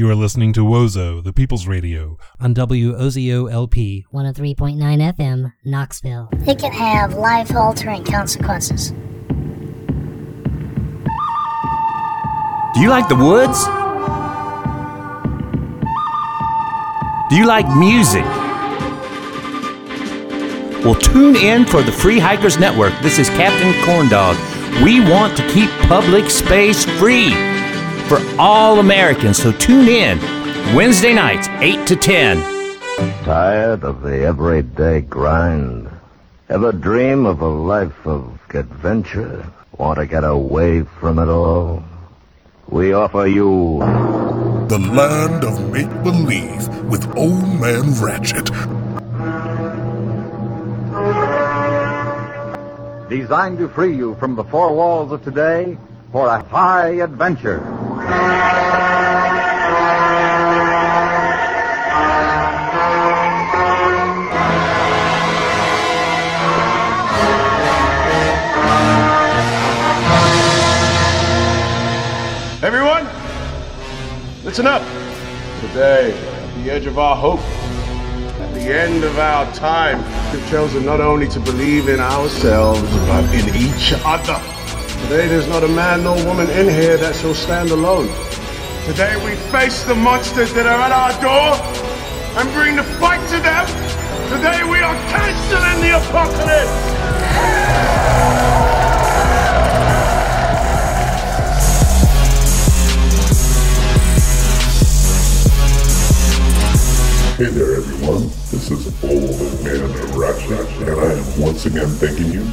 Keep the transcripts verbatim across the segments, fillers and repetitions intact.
You are listening to WOZO, the People's Radio, on WOZO L P one oh three point nine F M, Knoxville. It can have life-altering consequences. Do you like the woods? Do you like music? Well, tune in for the Free Hikers Network. This is Captain Corndog. We want to keep public space free for all Americans, so tune in Wednesday nights, eight to ten. Tired of the everyday grind? Ever dream of a life of adventure? Want to get away from it all? We offer you The Land of Make Believe with Old Man Ratchet. Designed to free you from the four walls of today for a high adventure. Everyone, listen up. Today, at the edge of our hope, at the end of our time, we've chosen not only to believe in ourselves, but in each other. Today, there's not a man nor woman in here that shall stand alone. Today, we face the monsters that are at our door and bring the fight to them. Today, we are canceling the apocalypse. Hey there, everyone. This is Old Man Ratchet, and I am once again thanking you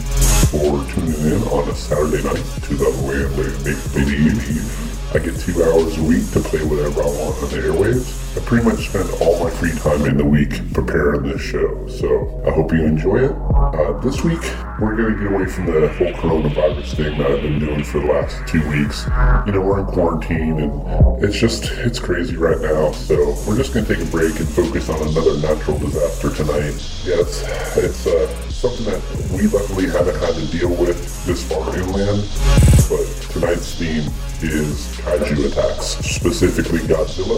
for tuning in on a Saturday night to the Land of Make Believe. I get two hours a week to play whatever I want on the airwaves. I pretty much spend all my free time in the week preparing this show, so I hope you enjoy it. Uh, this week, we're going to get away from the whole coronavirus thing that I've been doing for the last two weeks. You know, we're in quarantine, and it's just, it's crazy right now, so we're just going to take a break and focus on another natural disaster tonight. Yeah, it's, it's, uh, something that we luckily haven't had to deal with this far inland, but tonight's theme is kaiju attacks, specifically Godzilla.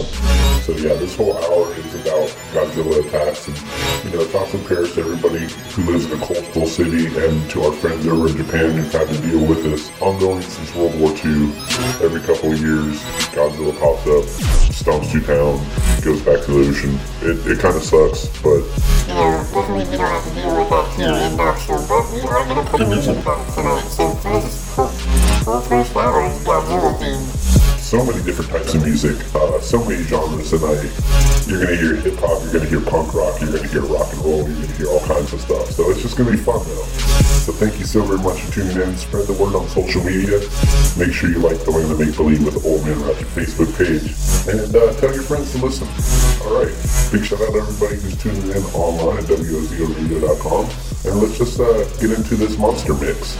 So yeah, this whole hour is about Godzilla attacks, and you know, thoughts and prayers to everybody who lives in a coastal city and to our friends over in Japan who've had to deal with this ongoing since World War Two. Every couple of years, Godzilla pops up, stomps through town, goes back to the ocean. It, it kind of sucks, but yeah, luckily we don't have to deal with that here. And also, but we are going to put music on tonight, so first, our first hour is Godzilla theme. So many different types of music, uh, so many genres tonight. You're going to hear hip-hop, you're going to hear punk rock, you're going to hear rock and roll, you're going to hear all kinds of stuff. So it's just going to be fun, though. So thank you so very much for tuning in. Spread the word on social media. Make sure you like the Land of Make Believe with Old Man Ratchet Facebook page. And uh, tell your friends to listen. All right. Big shout out to everybody who's tuning in online at W O Z O radio dot com. And let's just uh, get into this monster mix.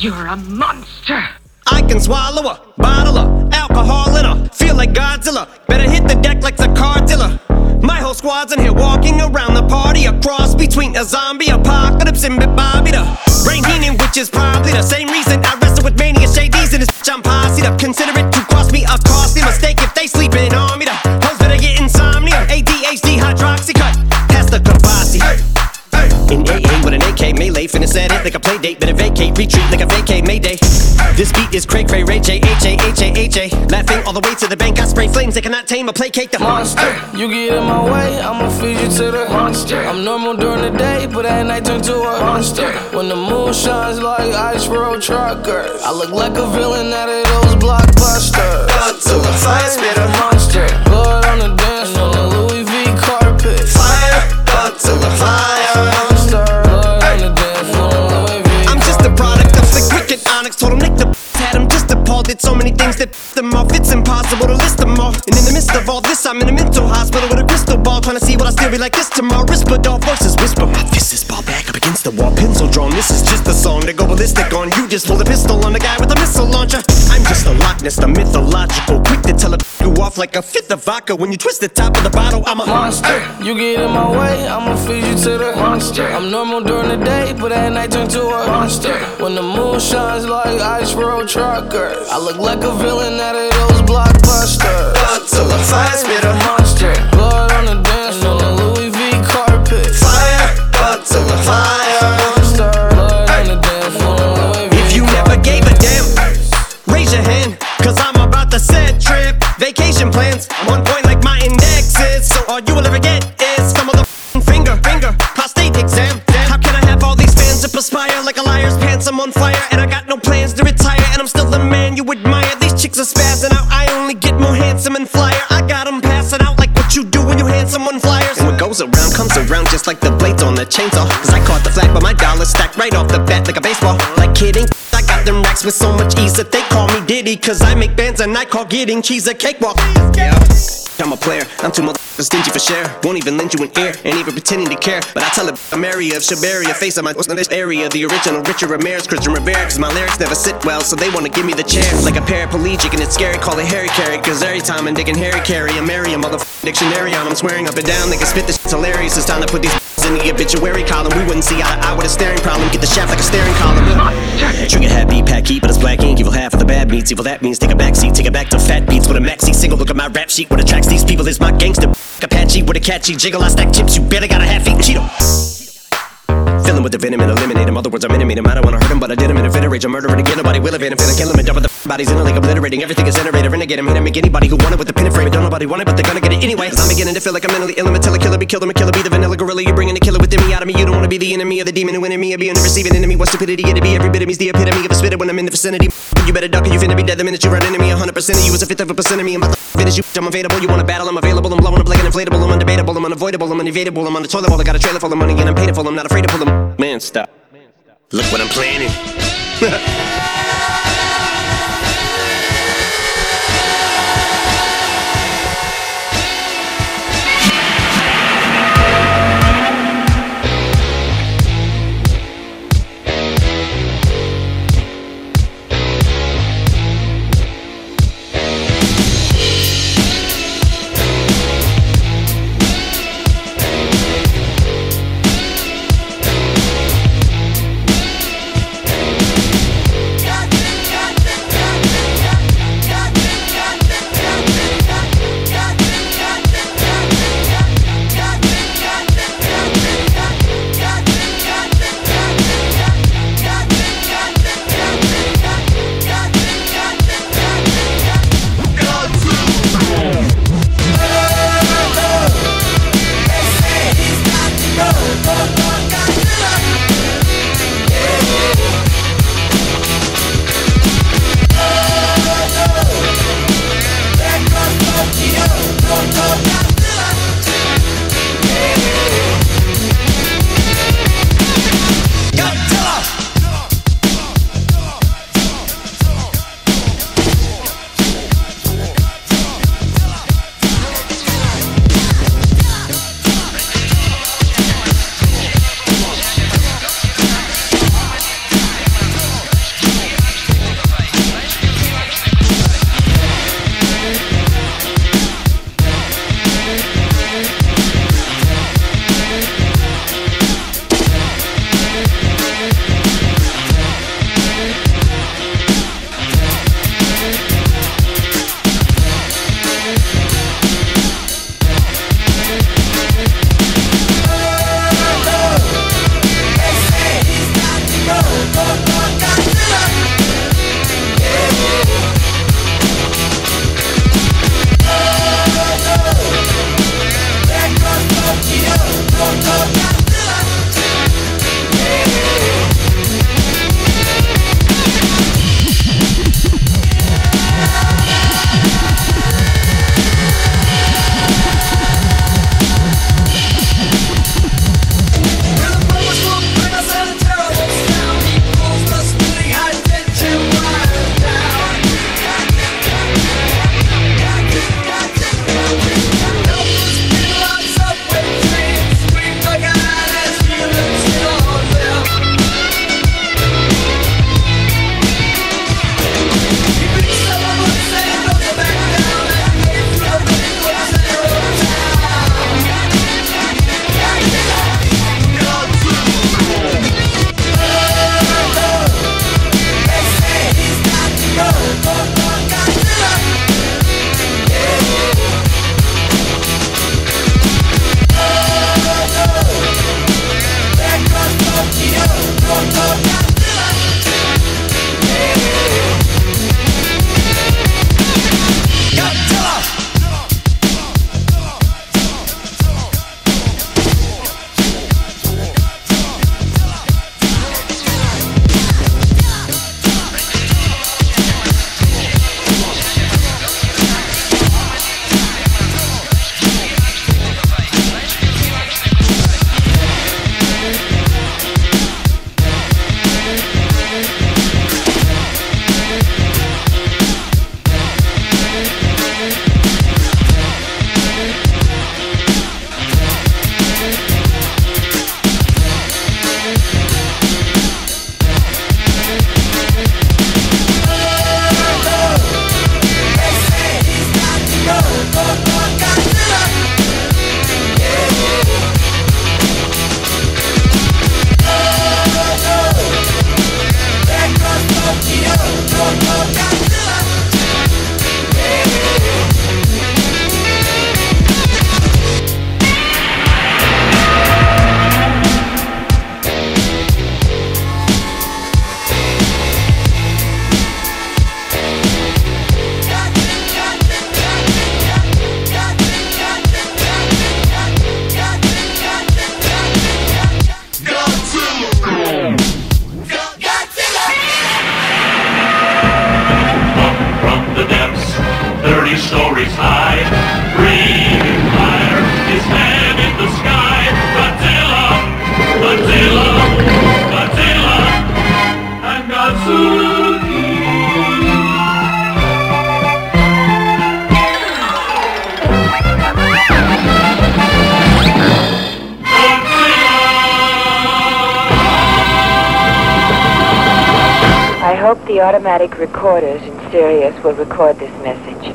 You're a monster. I can swallow a bottle of alcohol in her. Feel like Godzilla. Better hit the deck like the Godzilla. My whole squad's in here walking around the party. A cross between a zombie apocalypse and Bobby the Brain Heenan, which is probably the same reason I wrestle with mania shadies in this bitch. I'm posse up. Consider it to cost me a costly mistake if they sleeping on me. The hoes better get insomnia. A D H D hydroxy cut past the kvazi. In A A with an A K, melee, finna set it like a play date. Better vacate, retreat like a vacay, mayday. This beat is Cray Cray, Ray J, H-A, H-A, H-A. Laughing all the way to the bank, I spray flames that cannot tame or placate the monster. You get in my way, I'ma feed you to the monster. I'm normal during the day, but at night turn to a monster. When the moon shines like ice road truckers, I look like a villain out of those blockbusters. Godzilla, fire spit a monster. Blood on the dance floor, Louis V. Carter. ball, trying to see what I still be like this tomorrow. Whisper, dog voices whisper. My fist is ball back up against the wall, pencil drawn. This is just a song to go ballistic on. You just pull the pistol on the guy with a missile launcher. I'm just a Loch Ness, the mythological, quick to tell a you off like a fifth of vodka. When you twist the top of the bottle, I'm a monster. Hey. You get in my way, I'ma feed you to the monster. I'm normal during the day, but at night turn to a monster. When the moon shines like ice road truckers, I look like a villain out of those blockbusters. Godzilla, fire spitter, monster. Blood on the dance floor, on the Louis V carpet. Fire, Godzilla, fire, monster. Blood on the dance floor, on the Louis V carpet. If you never gave a damn, raise your hand, 'cause I'm about to set trip vacation plans. One point like my index is, so all you will ever get is some motherfucking finger, finger, prostate exam. Damn. How can I have all these fans that perspire like a liar's pants? I'm on fire and I got no plans to retire, and I'm still the man you admire. These chicks are spazzing out, I only get more handsome and flyer. I got them passing out like what you do when you hand someone flyers. And what goes around comes around, just like the blades on the chainsaw. 'Cause I caught the flag, but my dollars stacked right off the bat like a baseball. Like kidding, I got them racks with so much ease that they call me Diddy. 'Cause I make bands and I call getting cheese a cakewalk. Yeah, I'm a player, I'm too motherfucking stingy for share. Won't even lend you an ear, ain't even pretending to care. But I tell a bitch I'm area of Shabaria, face of my in this area. The original Richard Ramirez, Christian Rivera. 'Cause my lyrics never sit well, so they wanna give me the chair. Like a paraplegic and it's scary, call it Harry Carey. 'Cause every time I'm digging Harry Carey, I'm Mary, a motherfucking dictionary on. I'm swearing up and down, they can spit this shit's hilarious. It's time to put these in the obituary column. We wouldn't see eye to eye with a staring problem. Get the shaft like a staring column. Trigger happy, pack heat, but it's black ink. Evil half of the bad meats, evil that means take a backseat. Take it back to fat beats with a maxi single. Look at my rap sheet, what attracts these people is my gangster Apache with a catchy jiggle. I stack chips, you better got a half eat Cheeto. Filling with the venom and eliminate him. Other words, I'm intimate him. I don't wanna hurt him, but I did him in a fit of rage. I'm murdering again, nobody will evade him. Finna kill him and dump the bodies in a lake, obliterating. Everything is innovative, renegade him. Hit him, make anybody who wanted with the pin and frame. Don't nobody want it, but they're gonna get it anyway. 'Cause I'm beginning to feel like I'm mentally ill. I'm a killer, be killed, I'm a killer, be the vanilla gorilla. You're bringing the killer within me, out of me. You don't wanna be the enemy of the demon who enemy of being the receiving enemy. What stupidity it'd be. Every bit of me's the epitome of a spitter when I'm in the vicinity. You better duck or you finna be dead the minute you run into me. one hundred percent of you is a fifth of a percent of me. I'm about to finish you. I'm available, you wanna battle, I'm available. I'm blowing up like an inflatable. I'm undebatable, I'm unavoidable, I'm unevadable. I'm on the toilet bowl, I got a trailer full of money and I'm paid for. I'm not afraid to pull them. Man, stop. Look what I'm planning. the automatic recorders in Sirius will record this message.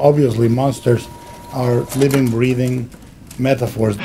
Obviously, monsters are living, breathing metaphors.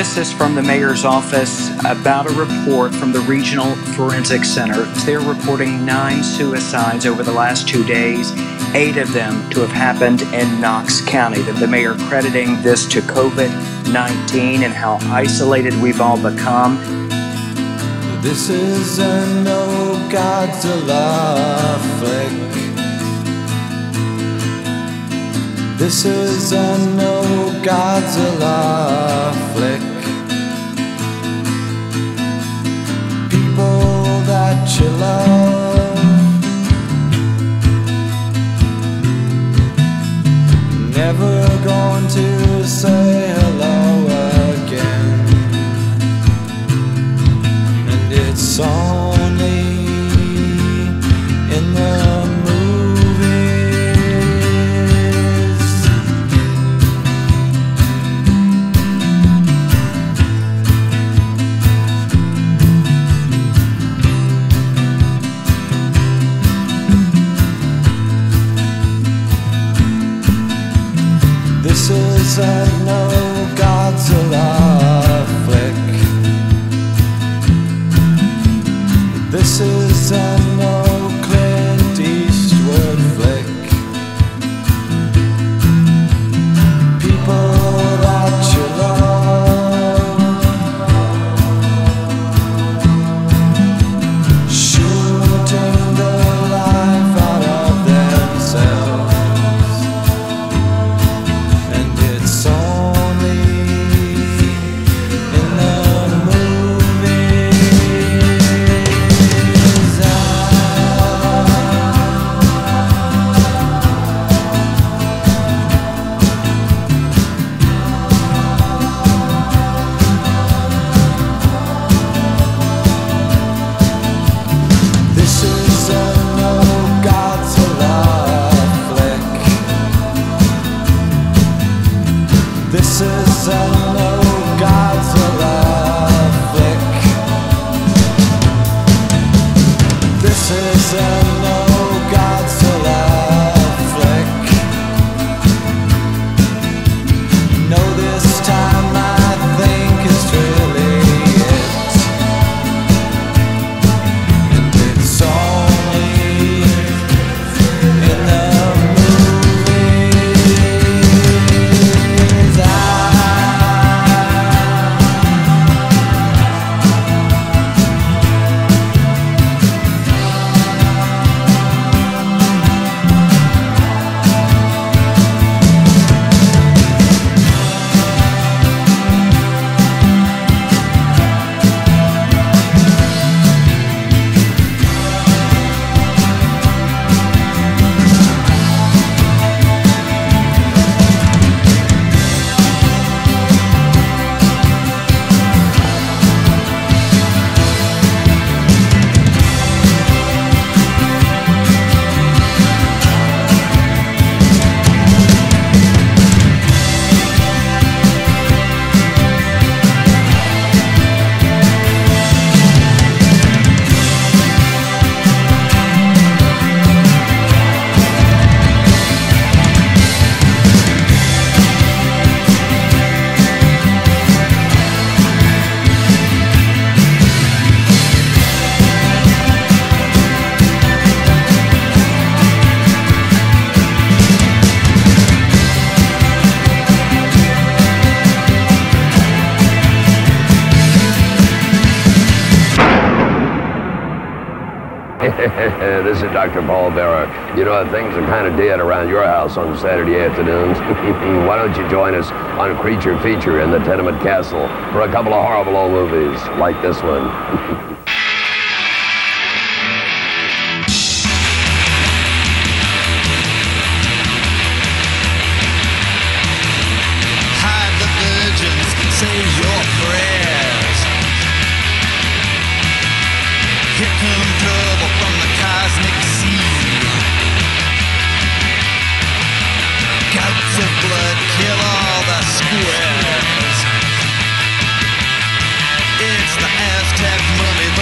This is from the mayor's office about a report from the Regional Forensic Center. They're reporting nine suicides over the last two days, eight of them to have happened in Knox County. The mayor crediting this to COVID nineteen and how isolated we've all become. This is an old Godzilla flick. This is an old Godzilla flick. People that you love, never going to say hello again. And it's only in the This is an old Godzilla flick. This is an old Clint Eastwood flick. People that you love, shooting the life out of themselves. This is Doctor Paul Bearer. You know, things are kind of dead around your house on Saturday afternoons. Why don't you join us on Creature Feature in the Tenement Castle for a couple of horrible old movies like this one. It's the Aztec mummy.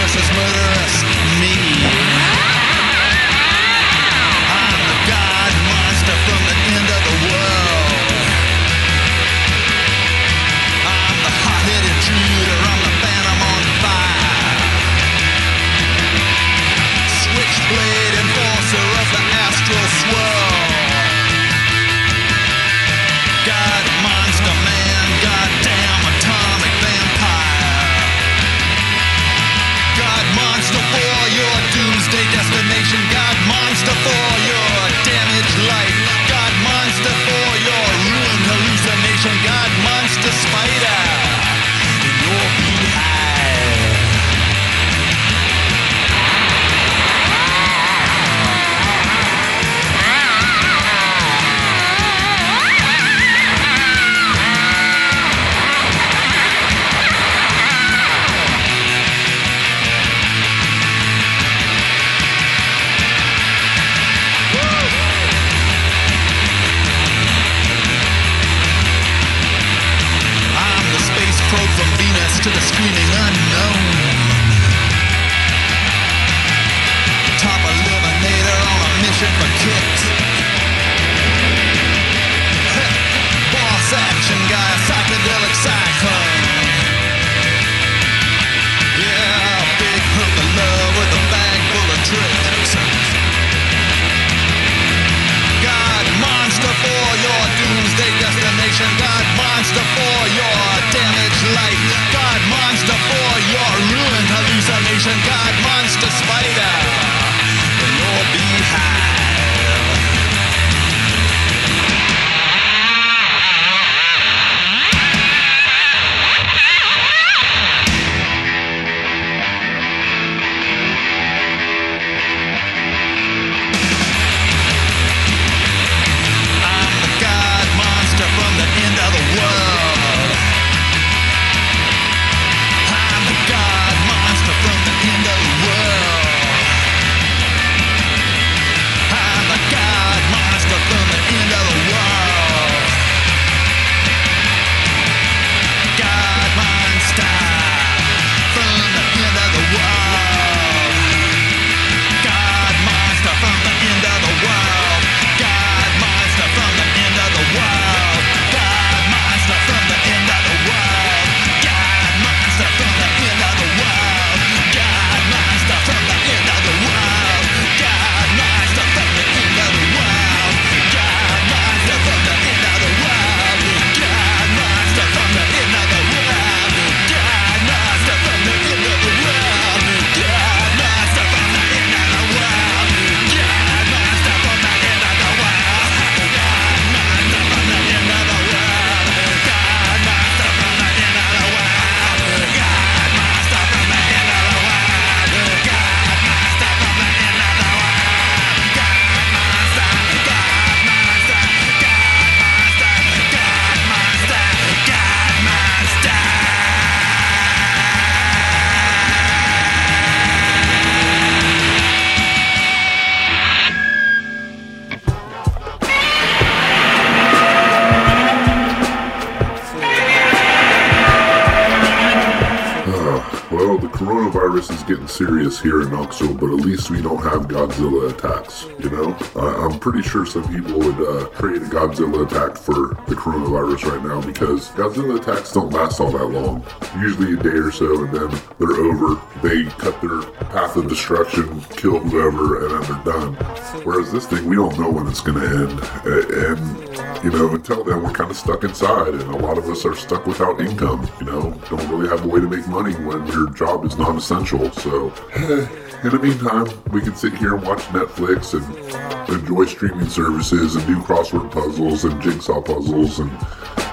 yo, the coronavirus is getting serious here in Knoxville, but at least we don't have Godzilla attacks, you know? Uh, I'm pretty sure some people would uh, trade a Godzilla attack for the coronavirus right now, because Godzilla attacks don't last all that long. Usually a day or so, and then they're over. They cut their path of destruction, kill whoever, and then they're done. Whereas this thing, we don't know when it's going to end. And, you know, until then, we're kind of stuck inside, and a lot of us are stuck without income, you know? Don't really have a way to make money when your job is non-essential, so... In the meantime, we can sit here and watch Netflix and enjoy streaming services and do crossword puzzles and jigsaw puzzles and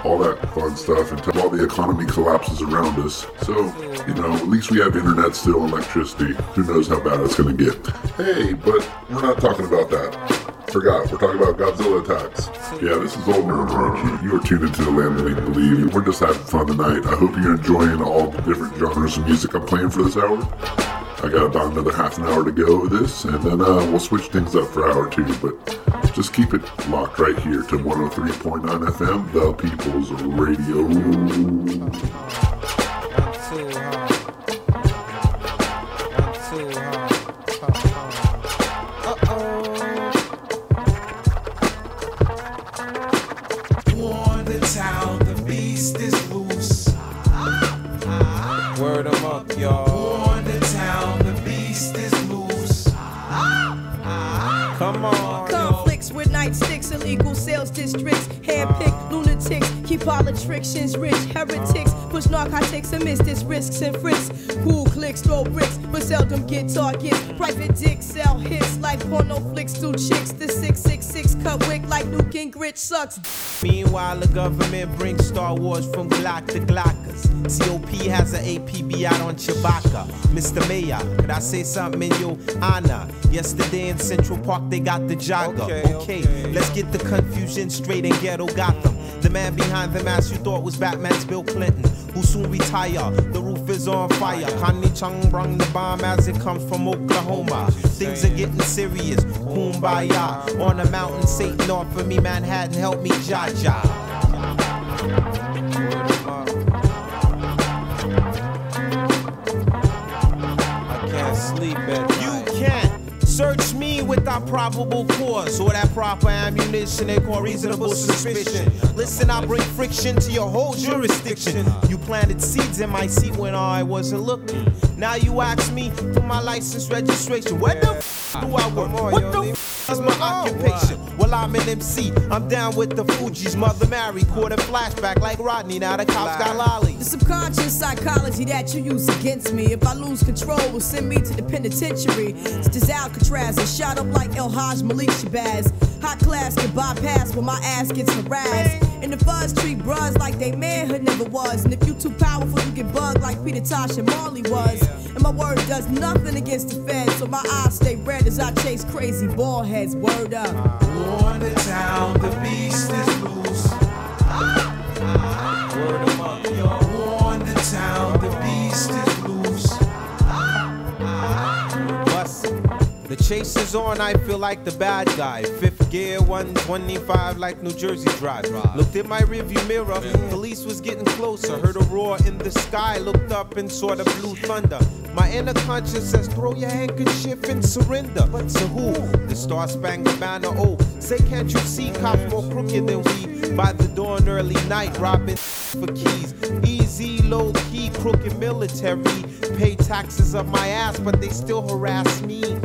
all that fun stuff until all the economy collapses around us. So, you know, at least we have internet still and electricity. Who knows how bad it's going to get. Hey, but we're not talking about that. Forgot. We're talking about Godzilla attacks. Yeah, this is Old Man Ratchet. You are tuned into The Land of Make Believe. We're just having fun tonight. I hope you're enjoying all the different genres of music I'm playing for this hour. I got about another half an hour to go with this, and then uh, we'll switch things up for hour two, but just keep it locked right here to one oh three point nine F M, The People's Radio. Illegal sales districts, handpicked lunatics, keep politicians rich, heretics, push narcotics and miss this risks and frisks. Cool clicks, throw bricks, but seldom get targets. Private dicks sell hits like porno flicks to chicks. The six six six cut wick like Luke Gingrich sucks. Meanwhile, the government brings Star Wars from Glock to Glockas. C O P has an A P B out on Chewbacca. Mister Mayor, could I say something in your honor? Yesterday in Central Park, they got the jogger. Okay, okay. okay. Let's get the confusion straight in ghetto Gotham. The man behind the mask you thought was Batman's Bill Clinton, who soon retire. The roof is on fire. Connie Chung brung the bomb as it comes from Oklahoma. Things are getting serious. Kumbaya. On a mountain, Satan offered me Manhattan. Help me, Jaja. I can't sleep at night. You can't search me without probable cause or that proper ammunition they call reasonable suspicion. Listen, I bring friction to your whole jurisdiction. You planted seeds in my seat when I wasn't looking. Now you ask me for my license registration. What the f do I work? What the f is my occupation? Well, I'm an M C. I'm down with the Fugees. Mother Mary caught a flashback like Rodney. Now the cops got lolly. The subconscious psychology that you use against me. If I lose control, will send me to the penitentiary. It's just Alcatraz and shot up like El Hajj Malik Shabazz. Hot class can bypass when my ass gets harassed. And the fuzz treat bros like they manhood never was. And if you too powerful, you get bugged like Peter Tosh and Marley was. And my word does nothing against the feds, so my eyes stay red as I chase crazy ball heads. Word up. On the town, the beast is loose. Word them up, y'all. On the town, the beast is loose. The chase is on, I feel like the bad guy. Fifth gear, one twenty-five like New Jersey Drive. Looked in my rearview mirror, police was getting closer. Heard a roar in the sky, looked up and saw the blue thunder. My inner conscience says, throw your handkerchief and surrender. But to who? The star-spangled banner, oh. Say, can't you see cops more crooked than we? By the dawn, early night, robbing for keys. Easy, low-key, crooked military. Pay taxes up my ass, but they still harass me.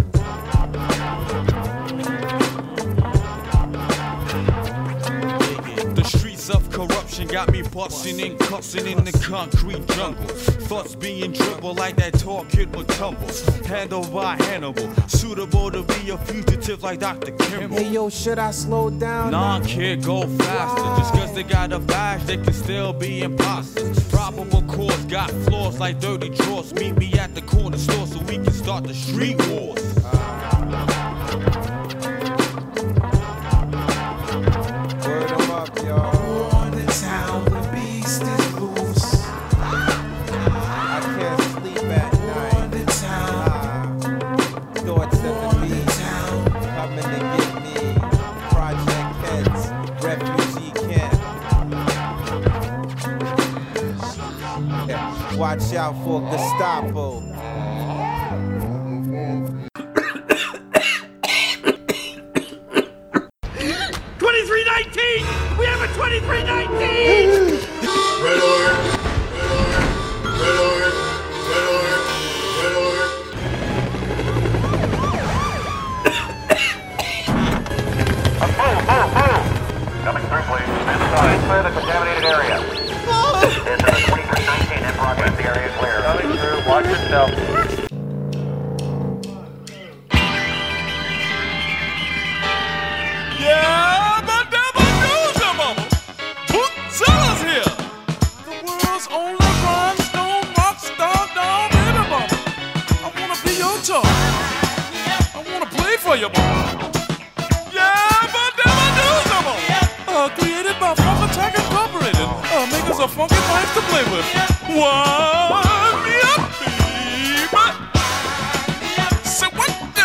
Of corruption got me busting and cussing in the concrete jungle. Thoughts being dribbled like that tall kid with tumbles. Handled by Hannibal, suitable to be a fugitive like Doctor Kimball. Hey yo, should I slow down? Nah, kid, go faster. Why? Just cause they got a badge, they can still be imposters. Probable cause got flaws like dirty drawers. Meet me at the corner store so we can start the street wars. Word them up, y'all. Watch out for Gestapo. twenty-three nineteen! We have a twenty-three nineteen! Red alert! Red alert! Red alert! Red alert! A boom, boom, boom! Coming through, please. Stand aside. Clear the contaminated area. There's a twenty-three nineteen in progress. The area is clear. Coming through. Watch yourself. Yeah, the devil knows them all. Godzilla's here. The world's only rhinestone rock star down in a mama. I wanna be your toy. I wanna play for you, mama. Yeah, the devil knows them all. Uh, created by Funk Attack Incorporated. Uh, make us a funky life to play with. Wind me up, baby. So what the?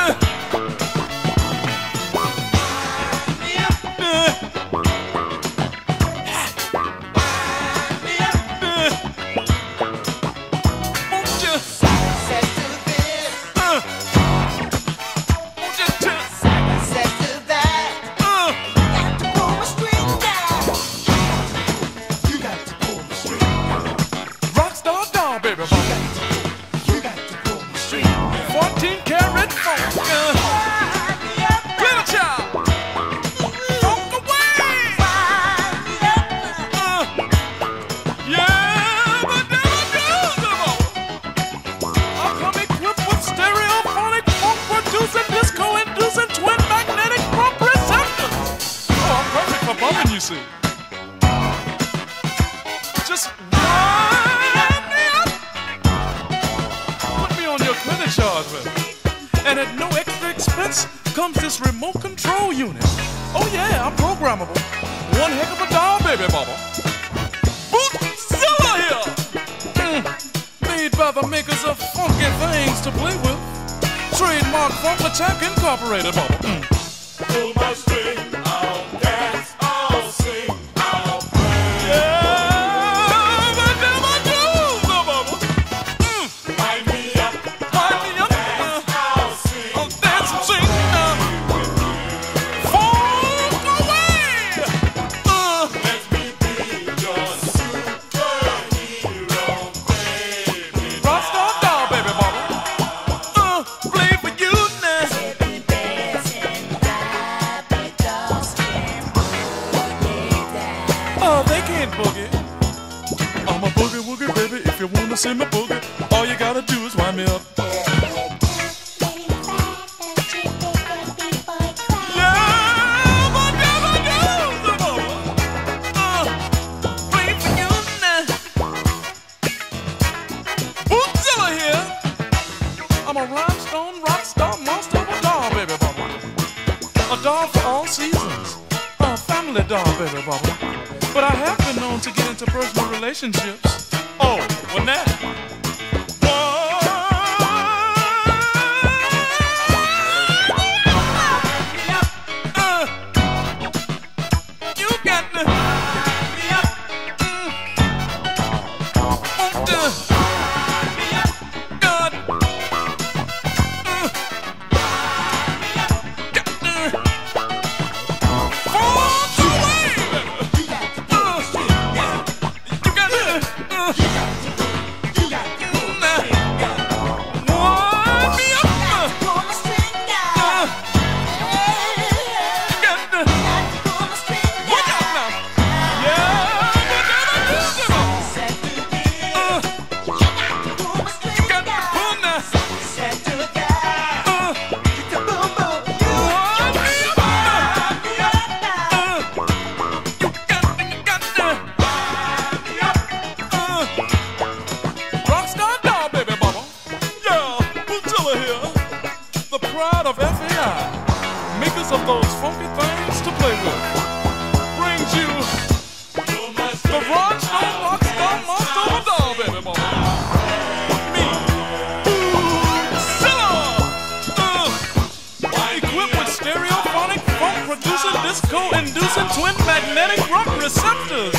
Twin magnetic rock receptors.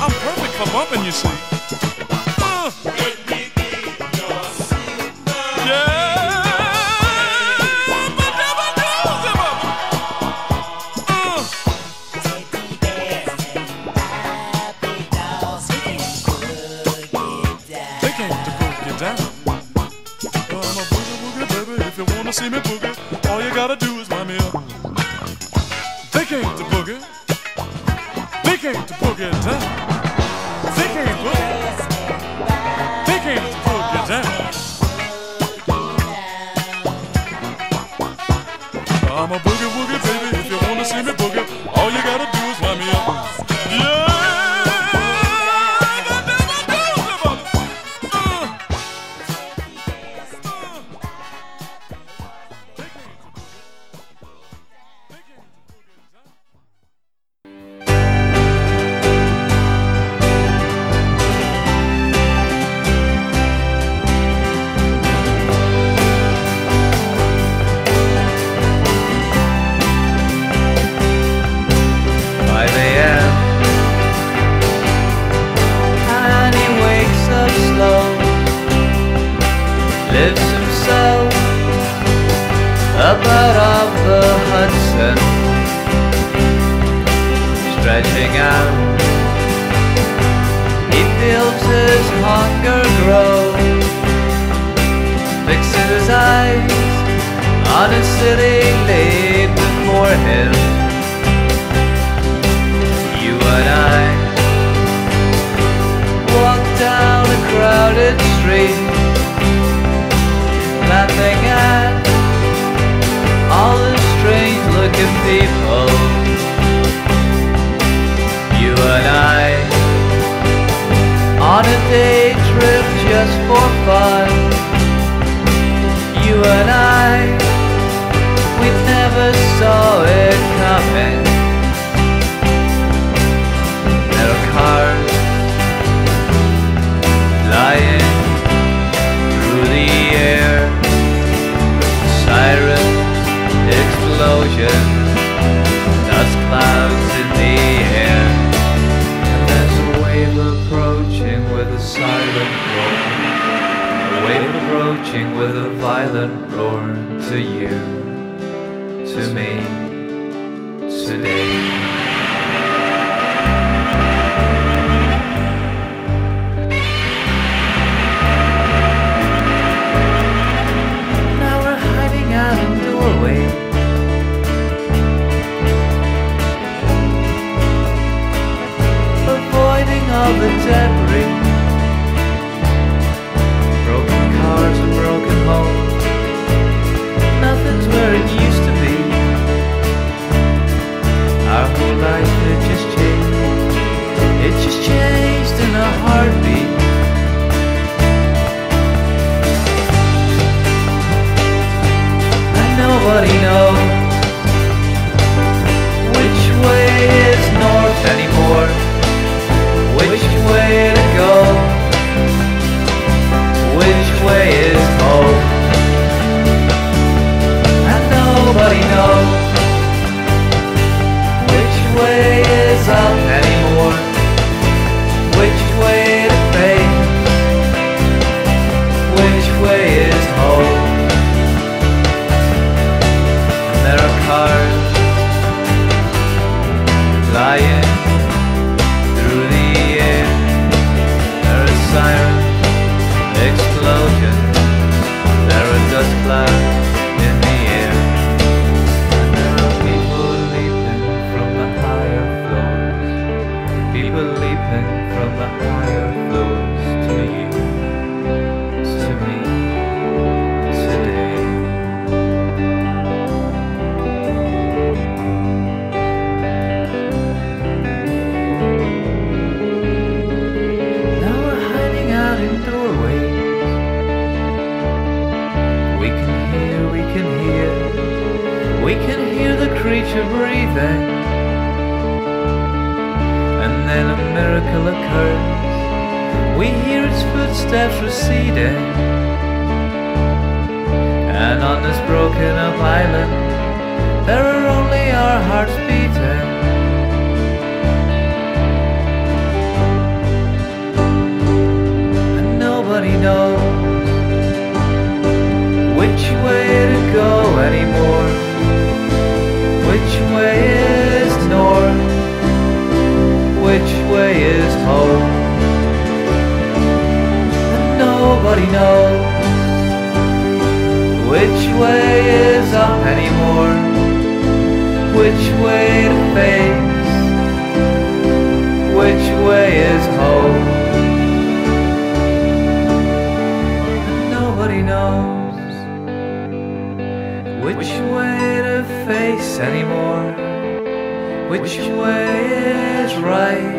I'm perfect for bumping, you see. Uh, down. I'm a booger booger baby. If you wanna see me booger, all you gotta do is line me up. They came to booger. They came to booger down. They came to booger. They came to booger down. I'm a booger booger baby. If you wanna see me booger, all you gotta do is line me up. Yeah. Which way is home? And nobody knows which way is up anymore, which way to face, which way is home. Nobody knows which way to face anymore, which way is right,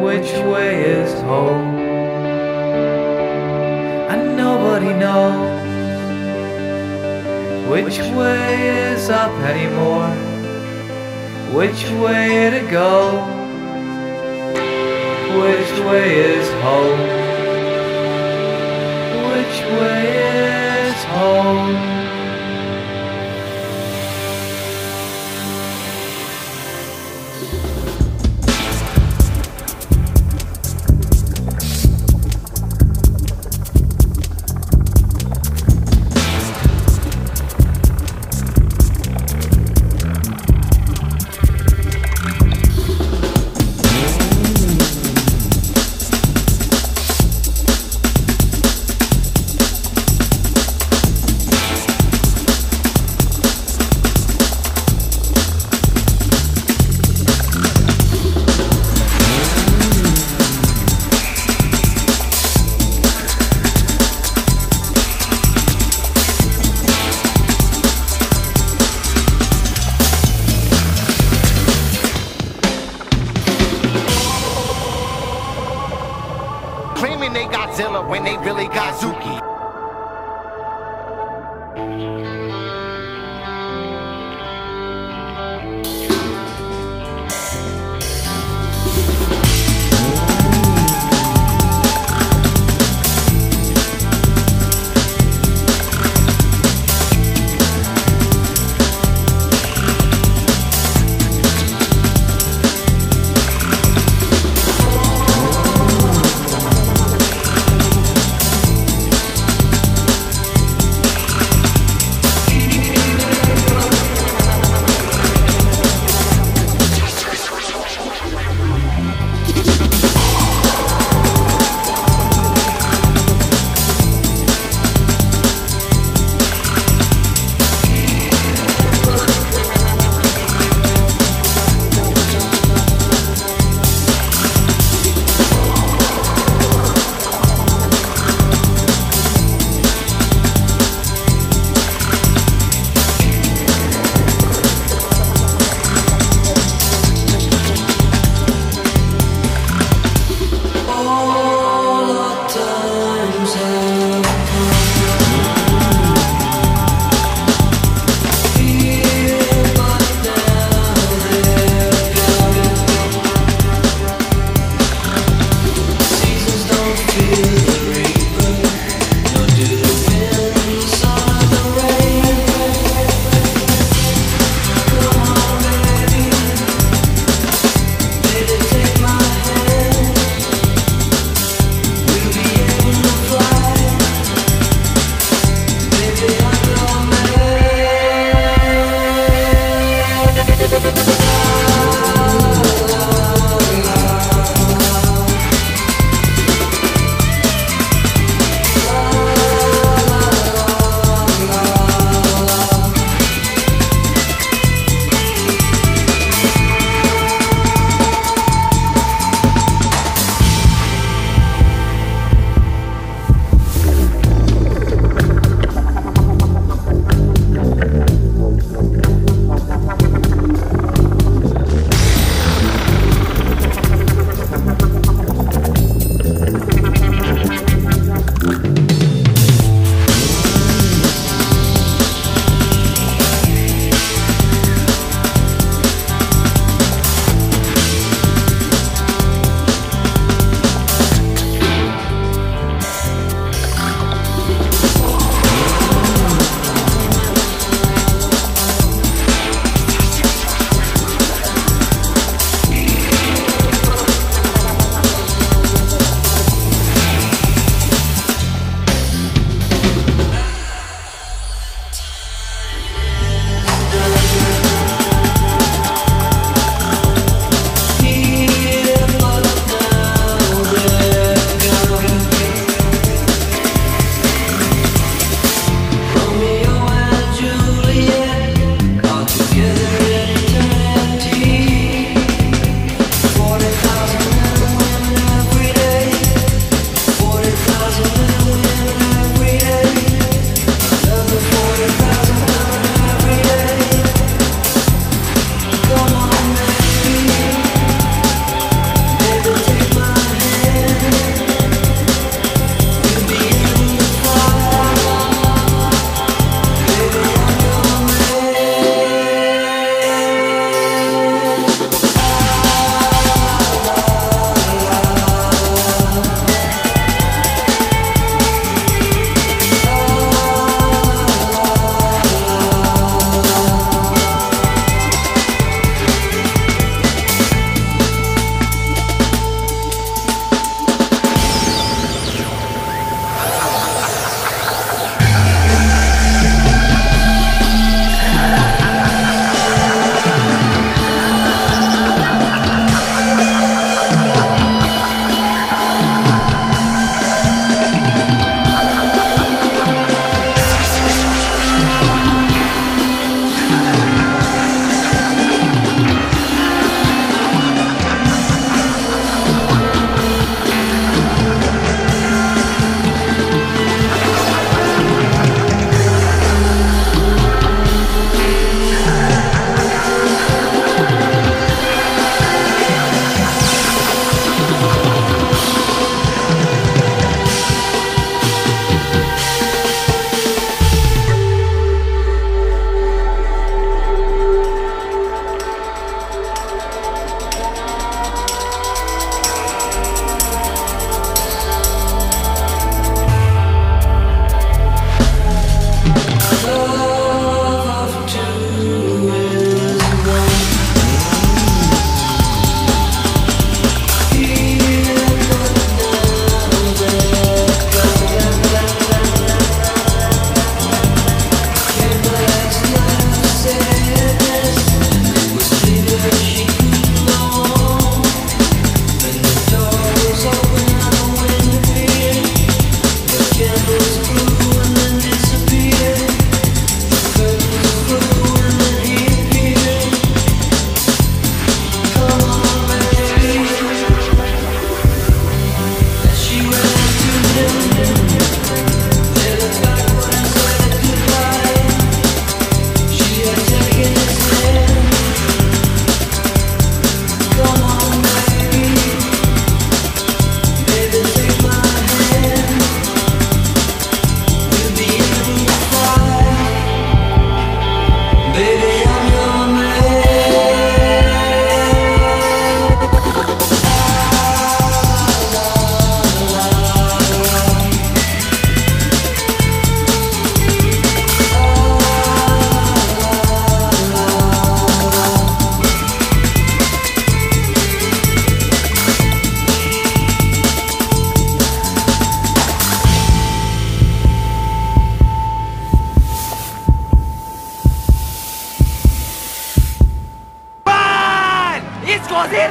which way is home. And nobody knows which way is up anymore, which way to go, which way is home, which way is home.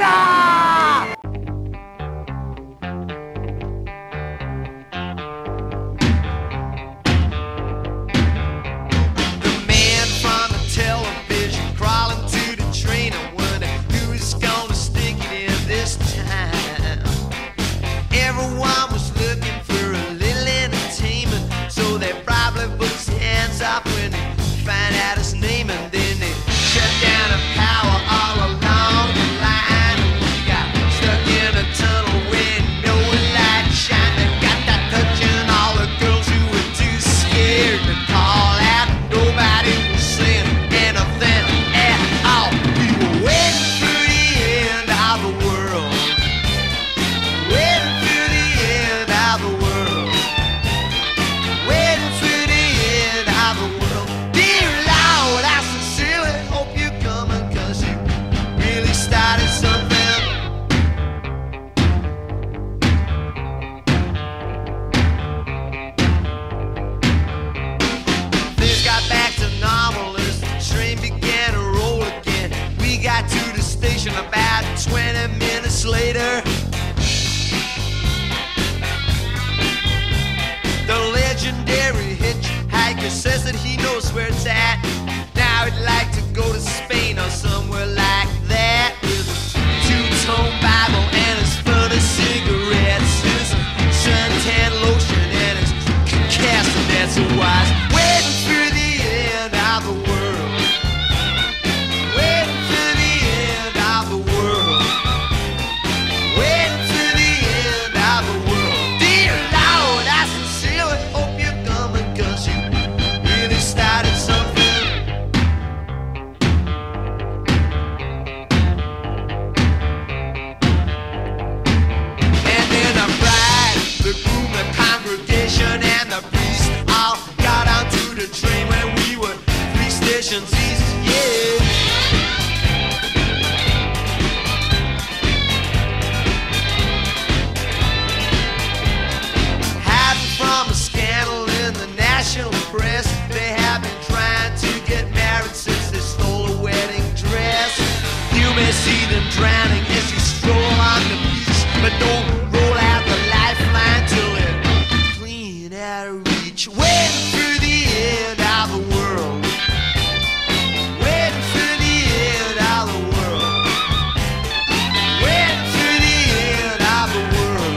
Sinner! The man from the television crawling to the train. I wonder who's gonna stick it in this time. Everyone was looking for a little entertainment, so they probably put his hands up when they find out his name, and then they shut down the power all along the line. We got stuck in a tunnel with no light shine. They got that touch on all the girls who were too scared to call out. Nobody was saying anything at all. We were waiting for the end of the world. Waiting for the end of the world. Waiting for the end of the world. Dear Lord, I sincerely hope you're coming, cause you really started something. Things got back to normal as the train began to roll again. We got to the station about twenty minutes later. The legendary hitchhiker says that he knows where it's at. Now he'd like to go to Spain or somewhere like that, with a two-tone Bible and his funny cigarettes, his suntan lotion and his castanets and wise. Waiting for the end of the world. Waiting for the end of the world. Waiting for the end of the world. Dear Lord, I sincerely hope you're coming, cause you really started something. And then the bride, the groom, the congregation, and the priest all got onto the train when we were three stations east. Yeah. Hiding from a scandal in the national press, they have been trying to get married since they stole a wedding dress. You may see them drowning as you stroll on the beach, but don't roll out the lifeline till they're clean out of reach. Waiting for the end of the world. Waiting for the end of the world. Waiting for the end of the world.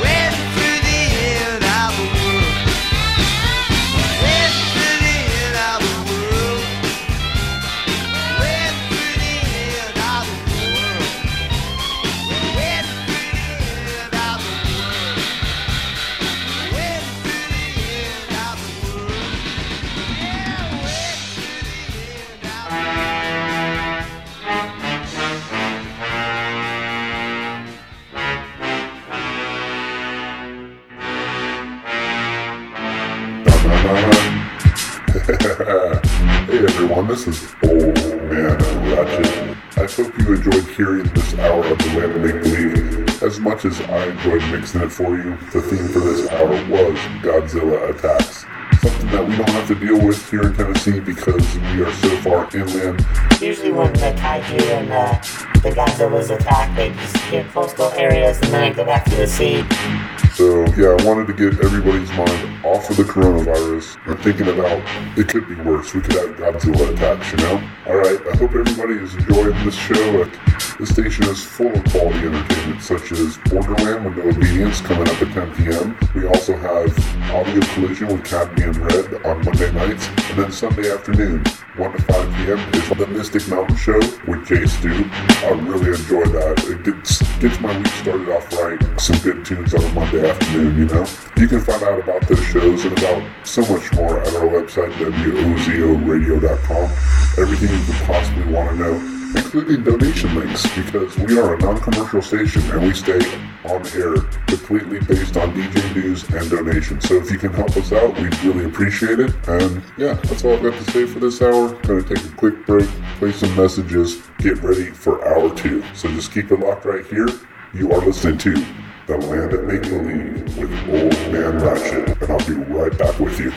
Waiting for the end of the world. Waiting for the end of the world. Waiting for the end of the world. Waiting for the end of the world. Waiting for the end of the world. Yeah, waiting for the end of the world. Hey everyone, this is Old Man Ratchet. I hope you enjoyed hearing this hour of The Land of Make Believe as much as I enjoyed mixing it for you. The theme for this hour was Godzilla attacks, something that we don't have to deal with here in Tennessee because we are so far inland. Usually when the kaiju and uh, the Godzilla's attack, they just hit coastal areas and then go back to the sea. So yeah, I wanted to get everybody's mind off of the coronavirus and thinking about it could be worse. We could have Godzilla attacks, you know? Alright, I hope everybody has enjoyed this show. The station is full of quality entertainment such as Borderland with No Obedience coming up at ten p.m. We also have Audio Collision with Cadmium Red on Monday nights, and then Sunday afternoon, one to five p.m. is the Mystic Mountain Show with Jay Stu. I really enjoy that. It gets, gets my week started off right. Some good tunes on a Monday afternoon, you know? You can find out about those shows and about so much more at our website, W O Z O radio dot com. Everything you could possibly want to know, including donation links, because we are a non-commercial station and we stay on air completely based on D J dues and donations. So if you can help us out, we'd really appreciate it. And yeah, that's all I've got to say for this hour. Gonna take a quick break, play some messages, get ready for hour two. So just keep it locked right here. You are listening to The Land of Make Believe with Old Man Ratchet, and I'll be right back with you.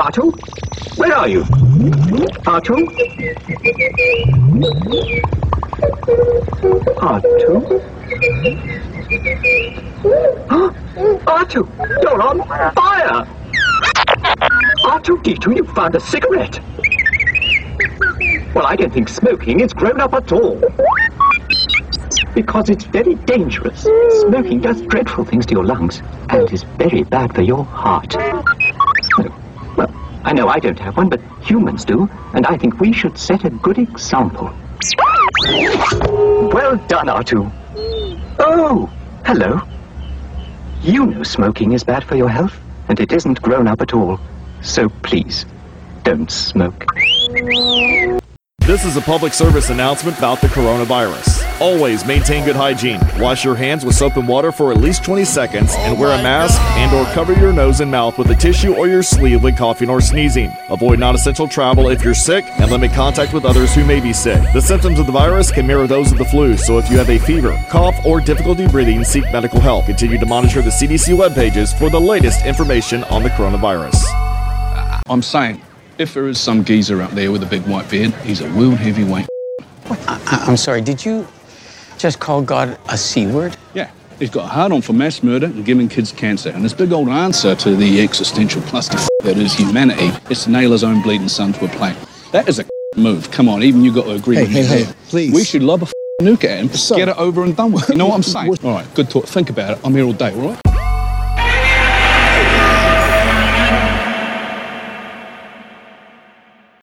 Artu? Where are you? Artu? Artu? Huh? Artu, you're on fire! Artu D two, you found a cigarette! Well, I don't think smoking is grown up at all. Because it's very dangerous. Smoking does dreadful things to your lungs and is very bad for your heart. Oh, well, I know I don't have one, but humans do, and I think we should set a good example. Well done, Artu. Oh, hello. You know smoking is bad for your health, and it isn't grown up at all. So please, don't smoke. This is a public service announcement about the coronavirus. Always maintain good hygiene. Wash your hands with soap and water for at least twenty seconds and wear a mask and or cover your nose and mouth with a tissue or your sleeve when coughing or sneezing. Avoid non-essential travel if you're sick and limit contact with others who may be sick. The symptoms of the virus can mirror those of the flu, so if you have a fever, cough, or difficulty breathing, seek medical help. Continue to monitor the C D C webpages for the latest information on the coronavirus. I'm saying, if there is some geezer up there with a big white beard, he's a world heavyweight. What? I, I'm sorry, did you just call God a C-word? Yeah, he's got a hard-on for mass murder and giving kids cancer. And his big old answer to the existential clusterf that is humanity is to nail his own bleeding son to a plank. That is a move. Come on, even you got to agree hey, with me. Hey, hey, hey, please. We should lob a nuke at him, so, get it over and done with. You know what I'm saying? All right, good talk. Think about it. I'm here all day, all right?